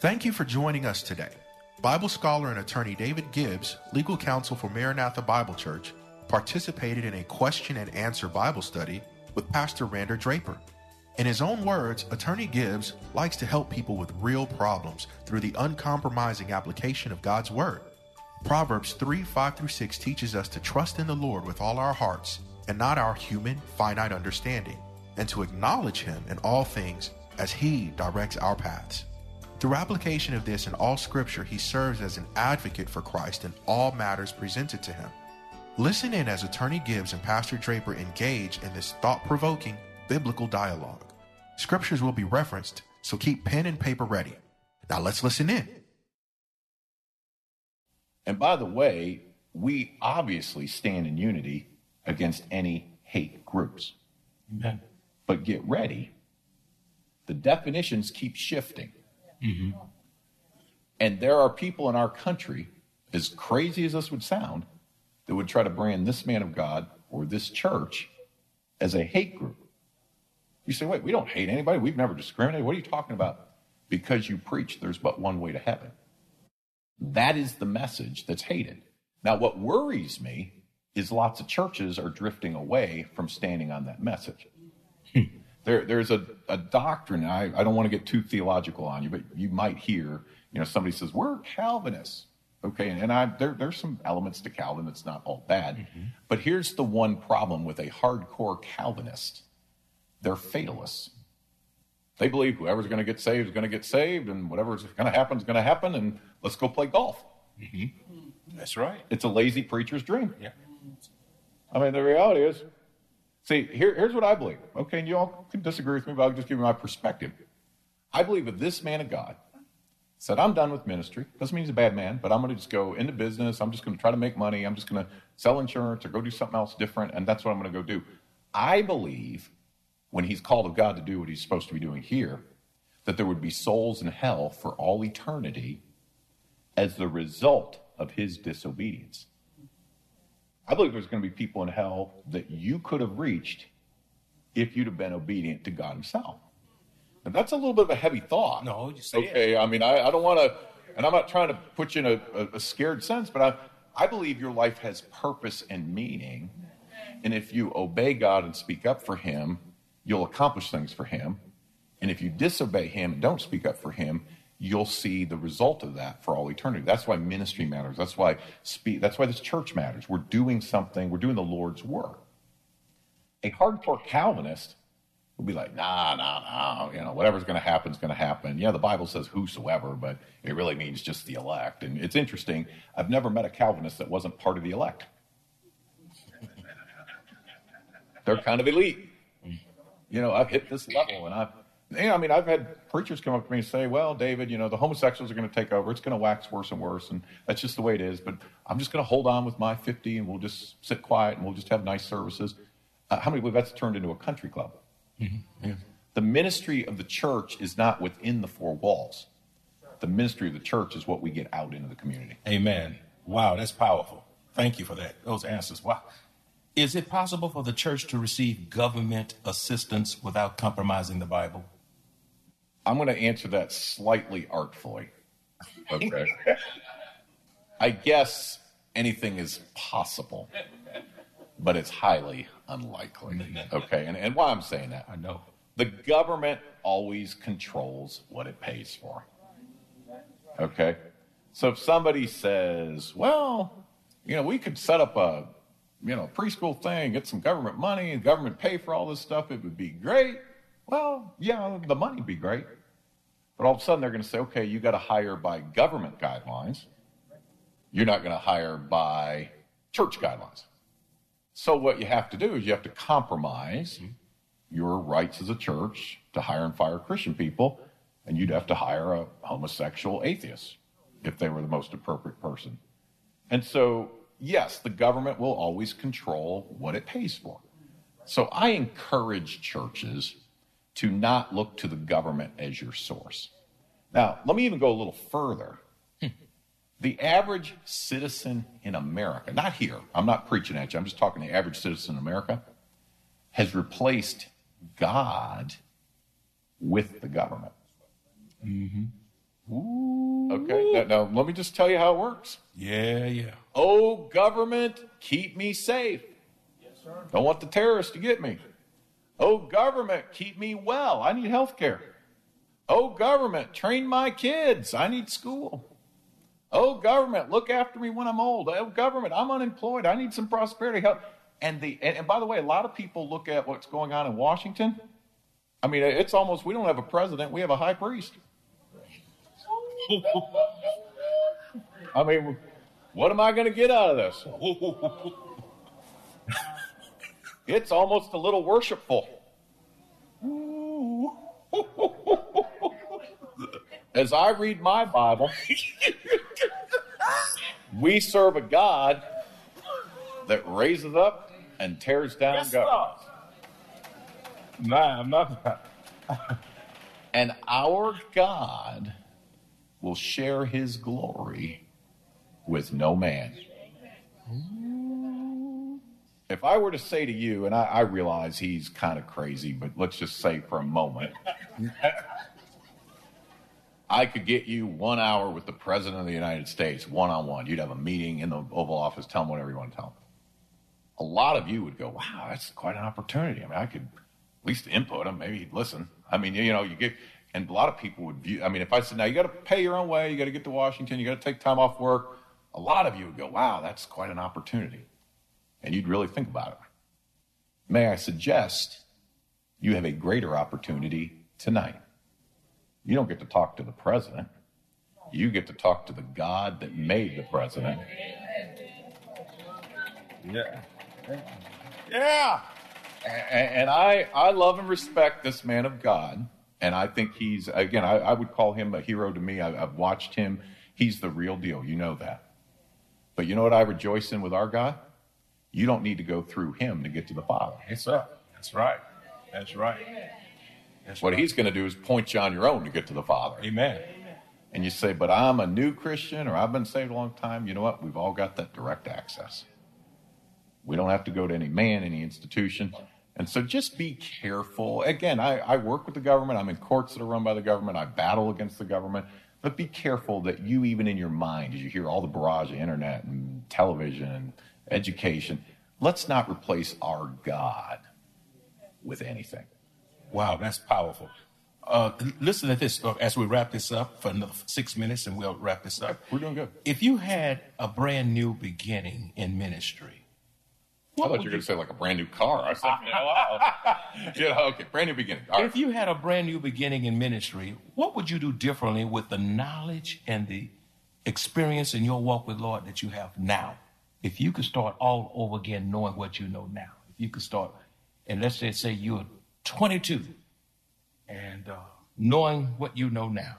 Thank you for joining us today. Bible scholar and attorney David Gibbs, legal counsel for Maranatha Bible Church, participated in a question and answer Bible study with Pastor Rander Draper. In his own words, attorney Gibbs likes to help people with real problems through the uncompromising application of God's word. Proverbs 3:5-6 teaches us to trust in the Lord with all our hearts and not our human, finite understanding, and to acknowledge him in all things as he directs our paths. Through application of this in all scripture, he serves as an advocate for Christ in all matters presented to him. Listen in as attorney Gibbs and Pastor Draper engage in this thought-provoking biblical dialogue. Scriptures will be referenced, so keep pen and paper ready. Now let's listen in. And by the way, we obviously stand in unity against any hate groups. Amen. But get ready. The definitions keep shifting. Mm-hmm. And there are people in our country, as crazy as this would sound, that would try to brand this man of God or this church as a hate group. You say, wait, we don't hate anybody. We've never discriminated. What are you talking about? Because you preach there's but one way to heaven. That is the message that's hated. Now, what worries me is lots of churches are drifting away from standing on that message. There's a doctrine, I don't want to get too theological on you, but you might hear, somebody says, we're Calvinists. Okay, there's some elements to Calvin that's not all bad. Mm-hmm. But here's the one problem with a hardcore Calvinist. They're fatalists. They believe whoever's going to get saved is going to get saved, and whatever's going to happen is going to happen, and let's go play golf. Mm-hmm. That's right. It's a lazy preacher's dream. Yeah. The reality is, see, here's what I believe. Okay, and you all can disagree with me, but I'll just give you my perspective. I believe if this man of God said, I'm done with ministry, doesn't mean he's a bad man, but I'm going to just go into business, I'm just going to try to make money, I'm just going to sell insurance or go do something else different, and that's what I'm going to go do. I believe when he's called of God to do what he's supposed to be doing here, that there would be souls in hell for all eternity as the result of his disobedience. I believe there's going to be people in hell that you could have reached if you'd have been obedient to God himself. And that's a little bit of a heavy thought. No, you say okay, it. I don't want to, and I'm not trying to put you in a scared sense, but I believe your life has purpose and meaning. And if you obey God and speak up for him, you'll accomplish things for him. And if you disobey him and don't speak up for him, you'll see the result of that for all eternity. That's why ministry matters. That's why that's why this church matters. We're doing something. We're doing the Lord's work. A hardcore Calvinist would be like, nah, whatever's going to happen is going to happen. Yeah, the Bible says whosoever, but it really means just the elect. And it's interesting. I've never met a Calvinist that wasn't part of the elect. They're kind of elite. I've hit this level, and I've had preachers come up to me and say, well, David, the homosexuals are going to take over. It's going to wax worse and worse, and that's just the way it is. But I'm just going to hold on with my 50, and we'll just sit quiet, and we'll just have nice services. How many believe that's turned into a country club? Mm-hmm. Yeah. The ministry of the church is not within the four walls. The ministry of the church is what we get out into the community. Amen. Wow, that's powerful. Thank you for that. Those answers. Wow. Is it possible for the church to receive government assistance without compromising the Bible? I'm going to answer that slightly artfully. Okay. I guess anything is possible, but it's highly unlikely. Okay. And why I'm saying that, I know the government always controls what it pays for. Okay. So if somebody says, well, we could set up a, preschool thing, get some government money and government pay for all this stuff, it would be great. Well, yeah, the money would be great. But all of a sudden, they're going to say, okay, you got to hire by government guidelines. you're not going to hire by church guidelines. So what you have to do is you have to compromise your rights as a church to hire and fire Christian people, and you'd have to hire a homosexual atheist if they were the most appropriate person. And so, yes, the government will always control what it pays for. So I encourage churches to not look to the government as your source. Now, let me even go a little further. The average citizen in America, not here, I'm not preaching at you, I'm just talking to the average citizen in America, has replaced God with the government. Mm-hmm. Ooh. Okay, now let me just tell you how it works. Yeah. Oh, government, keep me safe. Yes, sir. Don't want the terrorists to get me. Oh, government, keep me well. I need health care. Oh, government, train my kids. I need school. Oh, government, look after me when I'm old. Oh, government, I'm unemployed. I need some prosperity help. And by the way, a lot of people look at what's going on in Washington. I mean, it's almost, we don't have a president. We have a high priest. I mean, what am I going to get out of this? It's almost a little worshipful. As I read my Bible, we serve a God that raises up and tears down governments. Nah, I'm not. And our God will share his glory with no man. If I were to say to you, and I realize he's kind of crazy, but let's just say for a moment, I could get you 1 hour with the President of the United States, one-on-one. You'd have a meeting in the Oval Office, tell him whatever you want to tell him. A lot of you would go, wow, that's quite an opportunity. I mean, I could at least input him, maybe he'd listen. I mean, you know, you get, and a lot of people would view, I mean, if I said, now you got to pay your own way, you got to get to Washington, you got to take time off work, a lot of you would go, wow, that's quite an opportunity. And you'd really think about it. May I suggest you have a greater opportunity tonight. You don't get to talk to the president. You get to talk to the God that made the president. Yeah. And I love and respect this man of God. And I think he's, again, I would call him a hero to me. I've watched him. He's the real deal. You know that. But you know what I rejoice in with our God? You don't need to go through him to get to the Father. Yes, sir. That's right. What he's going to do is point you on your own to get to the Father. Amen. And you say, but I'm a new Christian, or I've been saved a long time. You know what? We've all got that direct access. We don't have to go to any man, any institution. And so just be careful. Again, I work with the government. I'm in courts that are run by the government. I battle against the government. But be careful that you, even in your mind, as you hear all the barrage of internet and television and education, let's not replace our God with anything. Wow, that's powerful. Listen to this as we wrap this up for another 6 minutes, and we'll wrap this up. We're doing good. If you had a brand new beginning in ministry, I thought you were going to say like a brand new car. I said, wow. Okay, brand new beginning. All right. If you had a brand new beginning in ministry, what would you do differently with the knowledge and the experience in your walk with Lord that you have now? If you could start all over again, knowing what you know now, if you could start, and let's just say you're 22 and knowing what you know now,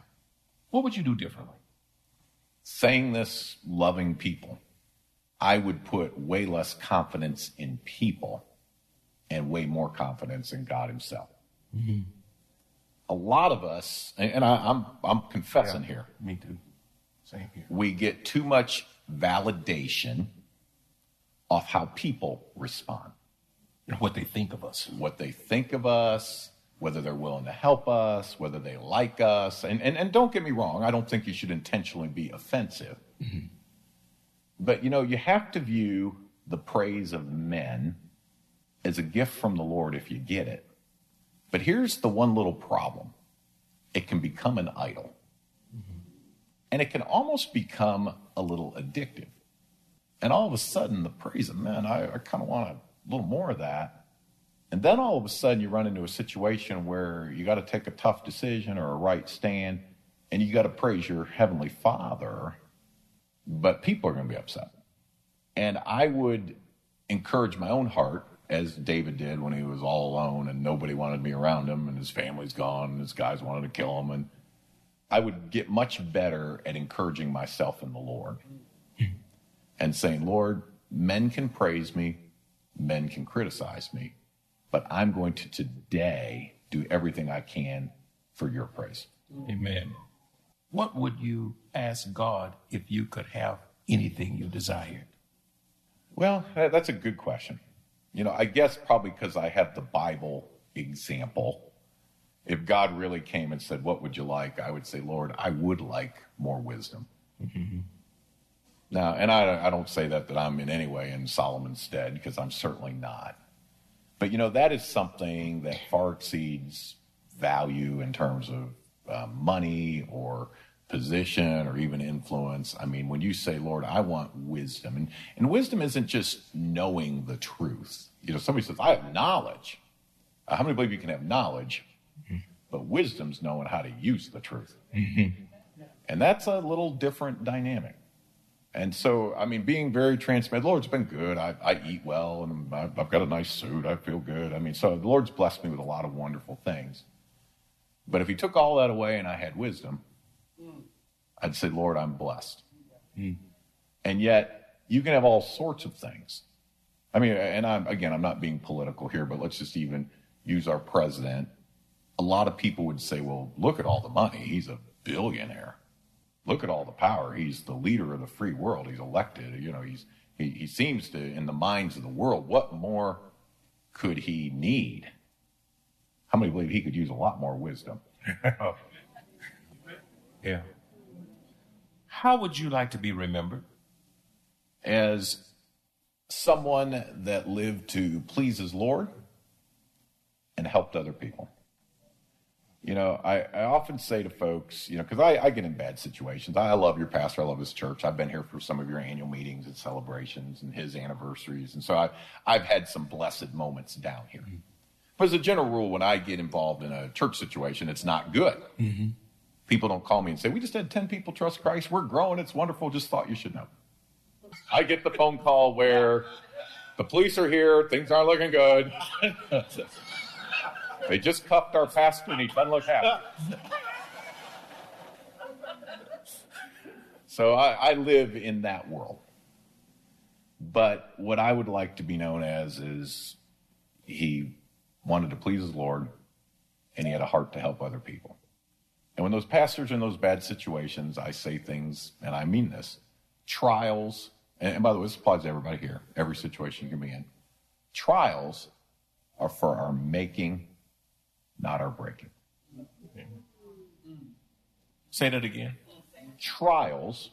what would you do differently? Saying this, loving people. I would put way less confidence in people and way more confidence in God himself. Mm-hmm. A lot of us, and I'm confessing here. Me too. Same here. We get too much validation off how people respond. What they think of us. What they think of us, whether they're willing to help us, whether they like us. And don't get me wrong, I don't think you should intentionally be offensive. Mm-hmm. But, you know, you have to view the praise of men as a gift from the Lord if you get it. But here's the one little problem. It can become an idol. Mm-hmm. And it can almost become a little addictive. And all of a sudden, the praise of men, I kind of want to little more of that. And then all of a sudden you run into a situation where you got to take a tough decision or a right stand, and you got to praise your heavenly Father but people are going to be upset. And I would encourage my own heart, as David did when he was all alone and nobody wanted to be around him and his family's gone and his guys wanted to kill him. And I would get much better at encouraging myself in the Lord and saying, Lord, men can praise me, men can criticize me, but I'm going to today do everything I can for your praise. Amen. What would you ask God if you could have anything you desired? Well, that's a good question. You know, I guess probably because I have the Bible example. If God really came and said, what would you like? I would say, Lord, I would like more wisdom. Mm-hmm. Now, and I don't say that I'm in any way in Solomon's stead, because I'm certainly not. But, you know, that is something that far exceeds value in terms of money or position or even influence. I mean, when you say, Lord, I want wisdom, and wisdom isn't just knowing the truth. You know, somebody says, I have knowledge. How many believe you can have knowledge? Mm-hmm. But wisdom's knowing how to use the truth. Mm-hmm. And that's a little different dynamic. And so, I mean, being very transparent, the Lord's been good. I eat well, and I've got a nice suit. I feel good. I mean, so the Lord's blessed me with a lot of wonderful things. But if he took all that away and I had wisdom, I'd say, Lord, I'm blessed. Mm-hmm. And yet, you can have all sorts of things. I mean, and I'm not being political here, but let's just even use our president. A lot of people would say, well, look at all the money. He's a billionaire. Look at all the power. He's the leader of the free world. He's elected. You know, he seems to, in the minds of the world, what more could he need? How many believe he could use a lot more wisdom? Yeah. How would you like to be remembered? As someone that lived to please his Lord and helped other people. You know, I often say to folks, you know, because I get in bad situations. I love your pastor. I love his church. I've been here for some of your annual meetings and celebrations and his anniversaries. And so I've had some blessed moments down here. Mm-hmm. But as a general rule, when I get involved in a church situation, it's not good. Mm-hmm. People don't call me and say, we just had 10 people trust Christ. We're growing. It's wonderful. Just thought you should know. I get the phone call where the police are here. Things aren't looking good. They just cuffed our pastor and he doesn't look happy. So I live in that world. But what I would like to be known as is he wanted to please his Lord and he had a heart to help other people. And when those pastors are in those bad situations, I say things, and I mean this, trials, and by the way, this applies to everybody here, every situation you can be in. Trials are for our making, not our breaking. Say that again. Trials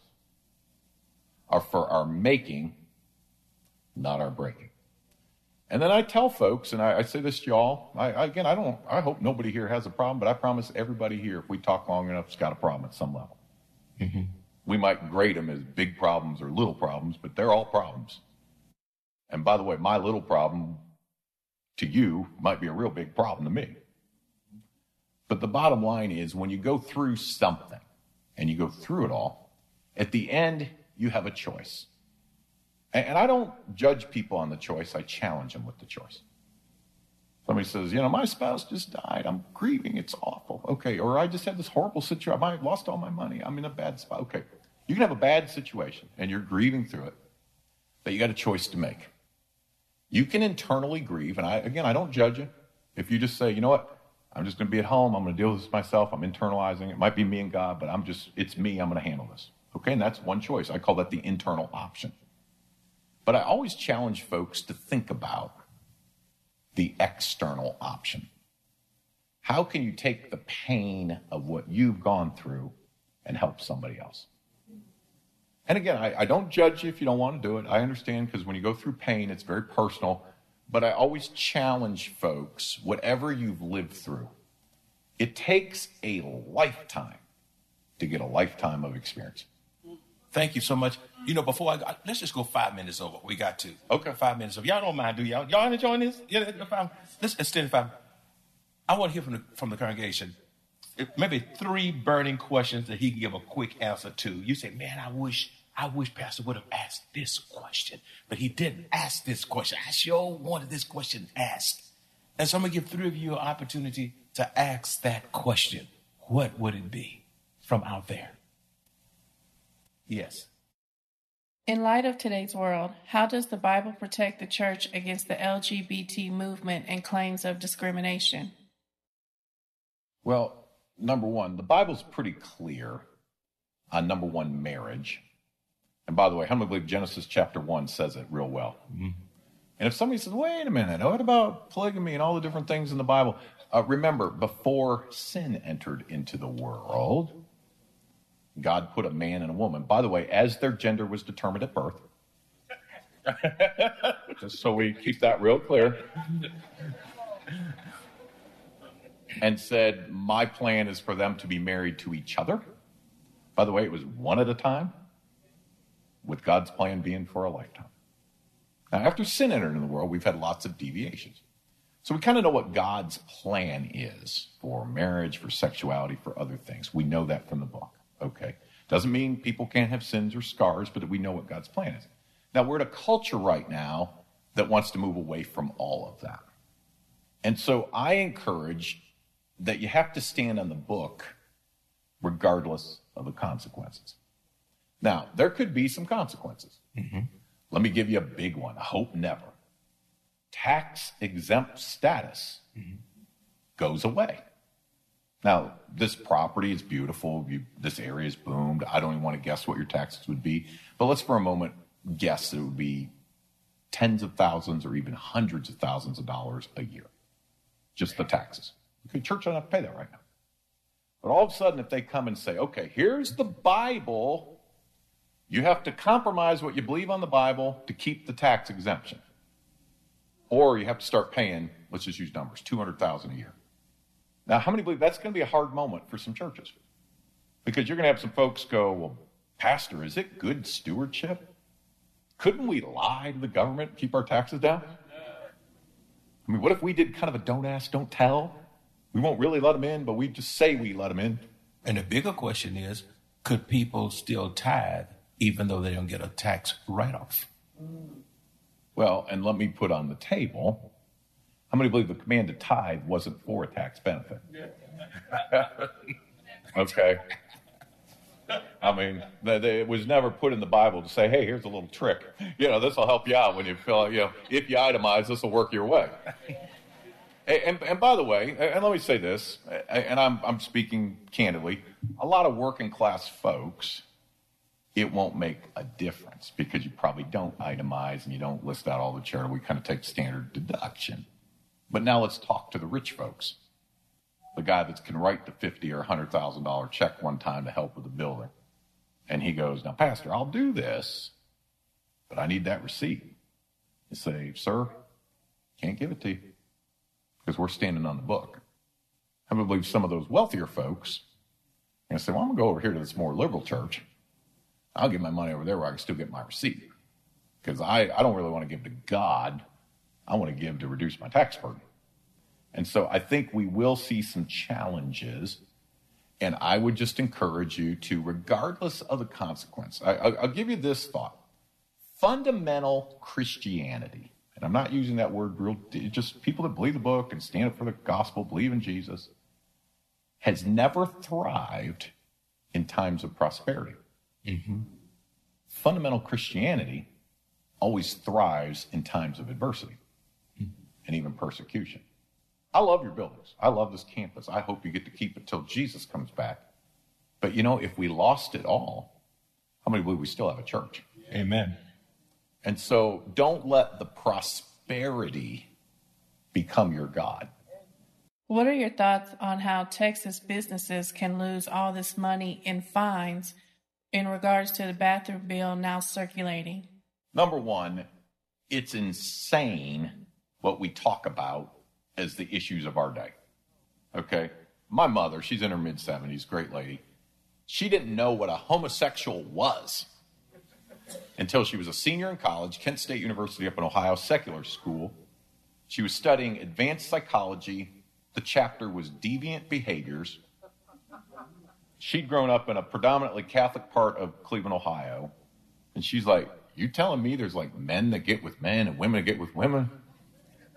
are for our making, not our breaking. And then I tell folks, and I say this to y'all, I hope nobody here has a problem, but I promise everybody here, if we talk long enough, it's got a problem at some level. Mm-hmm. We might grade them as big problems or little problems, but they're all problems. And by the way, my little problem to you might be a real big problem to me. But the bottom line is when you go through something and you go through it all, at the end, you have a choice. And I don't judge people on the choice. I challenge them with the choice. Somebody says, you know, my spouse just died. I'm grieving. It's awful. Okay. Or I just had this horrible situation. I lost all my money. I'm in a bad spot. Okay. You can have a bad situation and you're grieving through it, but you got a choice to make. You can internally grieve. And I don't judge you. If you just say, you know what? I'm just going to be at home. I'm going to deal with this myself. I'm internalizing. It might be me and God, but it's me. I'm going to handle this. Okay. And that's one choice. I call that the internal option. But I always challenge folks to think about the external option. How can you take the pain of what you've gone through and help somebody else? And again, I don't judge you if you don't want to do it. I understand, because when you go through pain, it's very personal. But I always challenge folks, whatever you've lived through, it takes a lifetime to get a lifetime of experience. Thank you so much. You know, before I go, let's just go 5 minutes over. We got to. Okay. 5 minutes over. Y'all don't mind, do y'all? Y'all enjoying this? Yeah, let's extend 5 minutes. I want to hear from the congregation. Maybe 3 burning questions that he can give a quick answer to. You say, man, I wish I wish Pastor would have asked this question, but he didn't ask this question. I sure wanted this question asked. And so I'm going to give three of you an opportunity to ask that question. What would it be from out there? Yes. In light of today's world, how does the Bible protect the church against the LGBT movement and claims of discrimination? Well, number one, the Bible's pretty clear on, number one, marriage. And by the way, how many believe Genesis chapter 1 says it real well? Mm-hmm. And if somebody says, wait a minute, what about polygamy and all the different things in the Bible? Remember, before sin entered into the world, God put a man and a woman, by the way, as their gender was determined at birth. Just so we keep that real clear. And said, my plan is for them to be married to each other. By the way, it was one at a time, with God's plan being for a lifetime. Now, after sin entered into the world, we've had lots of deviations. So we kind of know what God's plan is for marriage, for sexuality, for other things. We know that from the book, okay? Doesn't mean people can't have sins or scars, but we know what God's plan is. Now, we're in a culture right now that wants to move away from all of that. And so I encourage that you have to stand on the book regardless of the consequences. Now, there could be some consequences. Mm-hmm. Let me give you a big one. I hope never. Tax-exempt status goes away. Now, this property is beautiful. This area is boomed. I don't even want to guess what your taxes would be. But let's for a moment guess that it would be tens of thousands or even hundreds of thousands of dollars a year, just the taxes. Okay, church doesn't have to pay that right now. But all of a sudden, if they come and say, okay, here's the Bible, you have to compromise what you believe on the Bible to keep the tax exemption. Or you have to start paying, let's just use numbers, $200,000 a year. Now, how many believe that's going to be a hard moment for some churches? Because you're going to have some folks go, well, Pastor, is it good stewardship? Couldn't we lie to the government and keep our taxes down? I mean, what if we did kind of a don't ask, don't tell? We won't really let them in, but we just say we let them in. And the bigger question is, could people still tithe even though they don't get a tax write-off? Well, and let me put on the table, how many believe the command to tithe wasn't for a tax benefit? Okay. I mean, it was never put in the Bible to say, hey, here's a little trick. You know, this will help you out when you fill out, you know, if you itemize, this will work your way. And by the way, and let me say this, and I'm speaking candidly, a lot of working class folks, it won't make a difference because you probably don't itemize and you don't list out all the charitable. We kind of take standard deduction. But now let's talk to the rich folks, the guy that can write the $50,000 or $100,000 check one time to help with the building. And he goes, now, Pastor, I'll do this, but I need that receipt. You say, sir, can't give it to you because we're standing on the book. I believe some of those wealthier folks are going to say, well, I'm going to go over here to this more liberal church. I'll get my money over there where I can still get my receipt because I don't really want to give to God. I want to give to reduce my tax burden. And so I think we will see some challenges, and I would just encourage you to, regardless of the consequence, I'll give you this thought. Fundamental Christianity, and I'm not using that word real, just people that believe the book and stand up for the gospel, believe in Jesus, has never thrived in times of prosperity. Mm-hmm. Fundamental Christianity always thrives in times of adversity and even persecution. I love your buildings. I love this campus. I hope you get to keep it till Jesus comes back. But, you know, if we lost it all, how many believe we still have a church? Amen. And so don't let the prosperity become your God. What are your thoughts on how Texas businesses can lose all this money in fines in regards to the bathroom bill now circulating? Number one, it's insane what we talk about as the issues of our day, okay? My mother, she's in her mid-70s, great lady. She didn't know what a homosexual was until she was a senior in college, Kent State University up in Ohio, secular school. She was studying advanced psychology. The chapter was deviant behaviors. She'd grown up in a predominantly Catholic part of Cleveland, Ohio. And she's like, you telling me there's like men that get with men and women that get with women?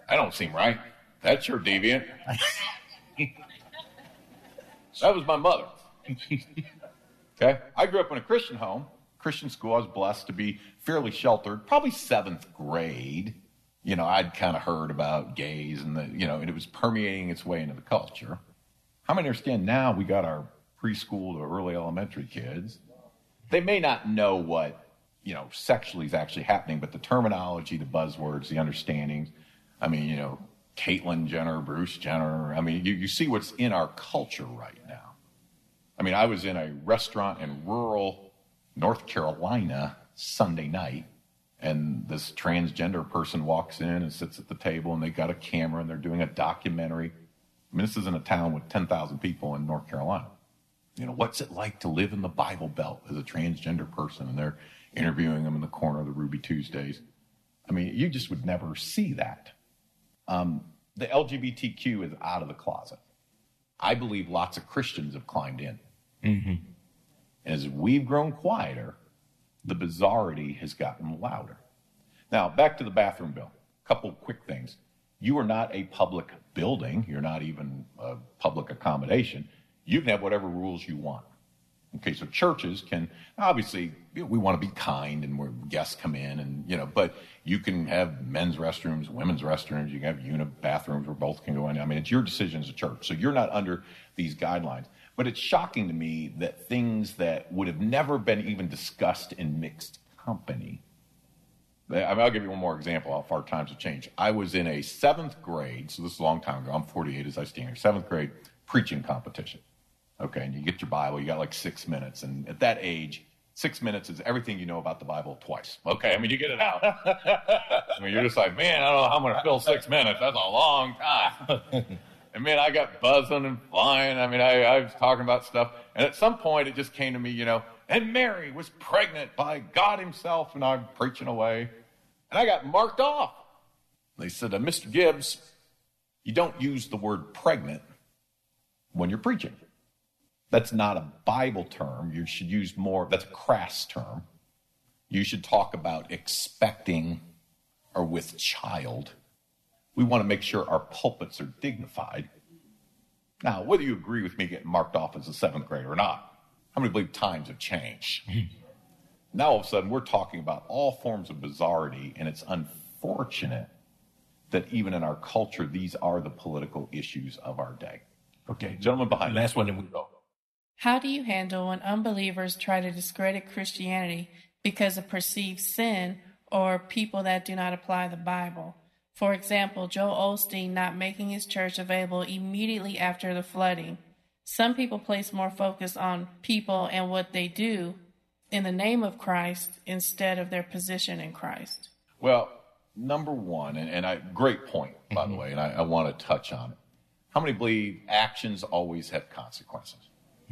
That don't seem right. That's your deviant. That was my mother. Okay. I grew up in a Christian home, Christian school. I was blessed to be fairly sheltered, probably seventh grade. You know, I'd kind of heard about gays and and it was permeating its way into the culture. How many understand now we got our preschool to early elementary kids? They may not know what, sexually is actually happening, but the terminology, the buzzwords, the understandings, Caitlyn Jenner, Bruce Jenner. You see what's in our culture right now. I was in a restaurant in rural North Carolina Sunday night, and this transgender person walks in and sits at the table, and they got a camera, and they're doing a documentary. This is in a town with 10,000 people in North Carolina. What's it like to live in the Bible Belt as a transgender person? And they're interviewing them in the corner of the Ruby Tuesdays. You just would never see that. The LGBTQ is out of the closet. I believe lots of Christians have climbed in. Mm-hmm. As we've grown quieter, the bizarrity has gotten louder. Now, back to the bathroom bill. A couple quick things. You are not a public building. You're not even a public accommodation. You can have whatever rules you want. Okay, so churches can, obviously, we want to be kind and where guests come in and, but you can have men's restrooms, women's restrooms, you can have unit bathrooms where both can go in. It's your decision as a church, so you're not under these guidelines. But it's shocking to me that things that would have never been even discussed in mixed company. I'll give you one more example how far times have changed. I was in a seventh grade, so this is a long time ago. I'm 48 as I stand here. Seventh grade preaching competition. Okay, and you get your Bible, you got like 6 minutes. And at that age, 6 minutes is everything you know about the Bible twice. Okay, you get it out. You're just like, man, I don't know how I'm going to fill 6 minutes. That's a long time. And man, I got buzzing and flying. I was talking about stuff. And at some point, it just came to me, and Mary was pregnant by God himself, and I'm preaching away. And I got marked off. They said, Mr. Gibbs, you don't use the word pregnant when you're preaching. That's not a Bible term. You should use more, that's a crass term. You should talk about expecting or with child. We want to make sure our pulpits are dignified. Now, whether you agree with me getting marked off as a seventh grader or not, how many believe times have changed? Now, all of a sudden, we're talking about all forms of bizarrity, and it's unfortunate that even in our culture, these are the political issues of our day. Okay, gentlemen behind me. Last one, then we go. How do you handle when unbelievers try to discredit Christianity because of perceived sin or people that do not apply the Bible? For example, Joel Osteen not making his church available immediately after the flooding. Some people place more focus on people and what they do in the name of Christ instead of their position in Christ. Well, number one, and great point, by the way, and I want to touch on it. How many believe actions always have consequences?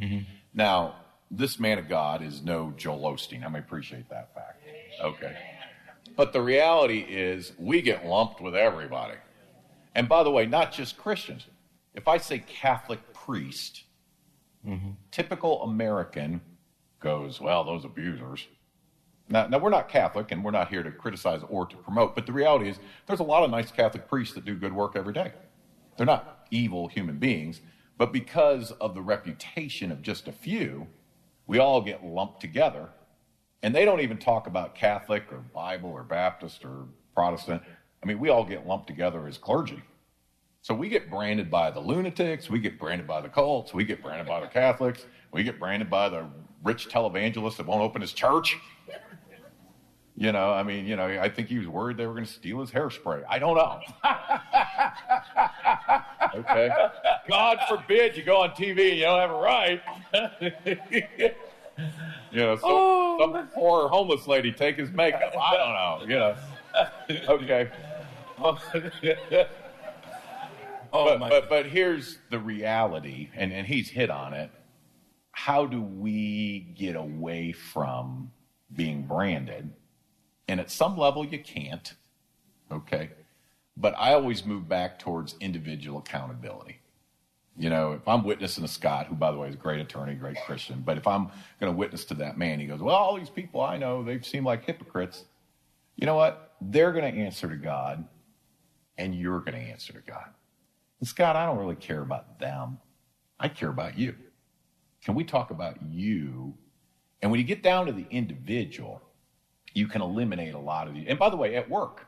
Mm-hmm. Now, this man of God is no Joel Osteen. I may appreciate that fact. Okay. But the reality is we get lumped with everybody. And by the way, not just Christians. If I say Catholic priest, typical American goes, well, those abusers. Now, we're not Catholic, and we're not here to criticize or to promote. But the reality is there's a lot of nice Catholic priests that do good work every day. They're not evil human beings. But because of the reputation of just a few, we all get lumped together. And they don't even talk about Catholic or Bible or Baptist or Protestant. We all get lumped together as clergy. So we get branded by the lunatics. We get branded by the cults. We get branded by the Catholics. We get branded by the rich televangelist that won't open his church. I think he was worried they were going to steal his hairspray. I don't know. Okay. God forbid you go on TV and you don't have a right. Some poor homeless lady take his makeup. I don't know. Okay. But here's the reality, and he's hit on it. How do we get away from being branded? And at some level, you can't. Okay. But I always move back towards individual accountability. You know, if I'm witnessing to Scott, who, by the way, is a great attorney, great Christian, but if I'm going to witness to that man, he goes, well, all these people I know, they seem like hypocrites. You know what? They're going to answer to God, and you're going to answer to God. And Scott, I don't really care about them. I care about you. Can we talk about you? And when you get down to the individual, you can eliminate a lot of you. And by the way, at work,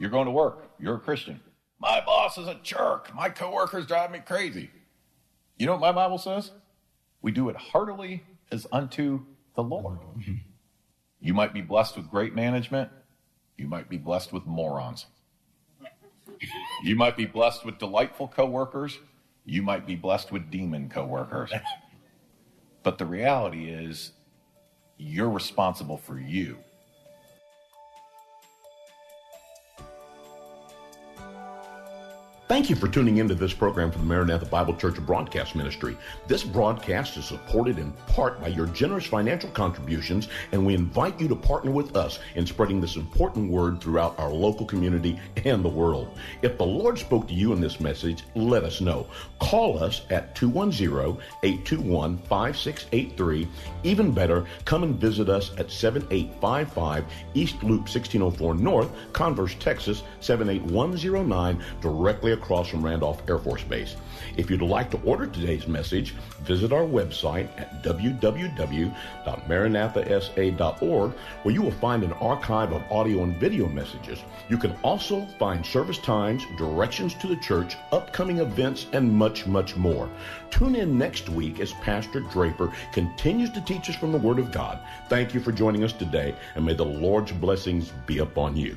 you're going to work. You're a Christian. My boss is a jerk. My coworkers drive me crazy. You know what my Bible says? We do it heartily as unto the Lord. You might be blessed with great management. You might be blessed with morons. You might be blessed with delightful coworkers. You might be blessed with demon coworkers. But the reality is, you're responsible for you. Thank you for tuning into this program from the Maranatha Bible Church Broadcast Ministry. This broadcast is supported in part by your generous financial contributions, and we invite you to partner with us in spreading this important word throughout our local community and the world. If the Lord spoke to you in this message, let us know. Call us at 210-821-5683. Even better, come and visit us at 7855 East Loop 1604 North, Converse, Texas 78109, directly across from Randolph Air Force Base. If you'd like to order today's message, visit our website at www.maranathasa.org, where you will find an archive of audio and video messages. You can also find service times, directions to the church, upcoming events, and much, much more. Tune in next week as Pastor Draper continues to teach us from the Word of God. Thank you for joining us today, and may the Lord's blessings be upon you.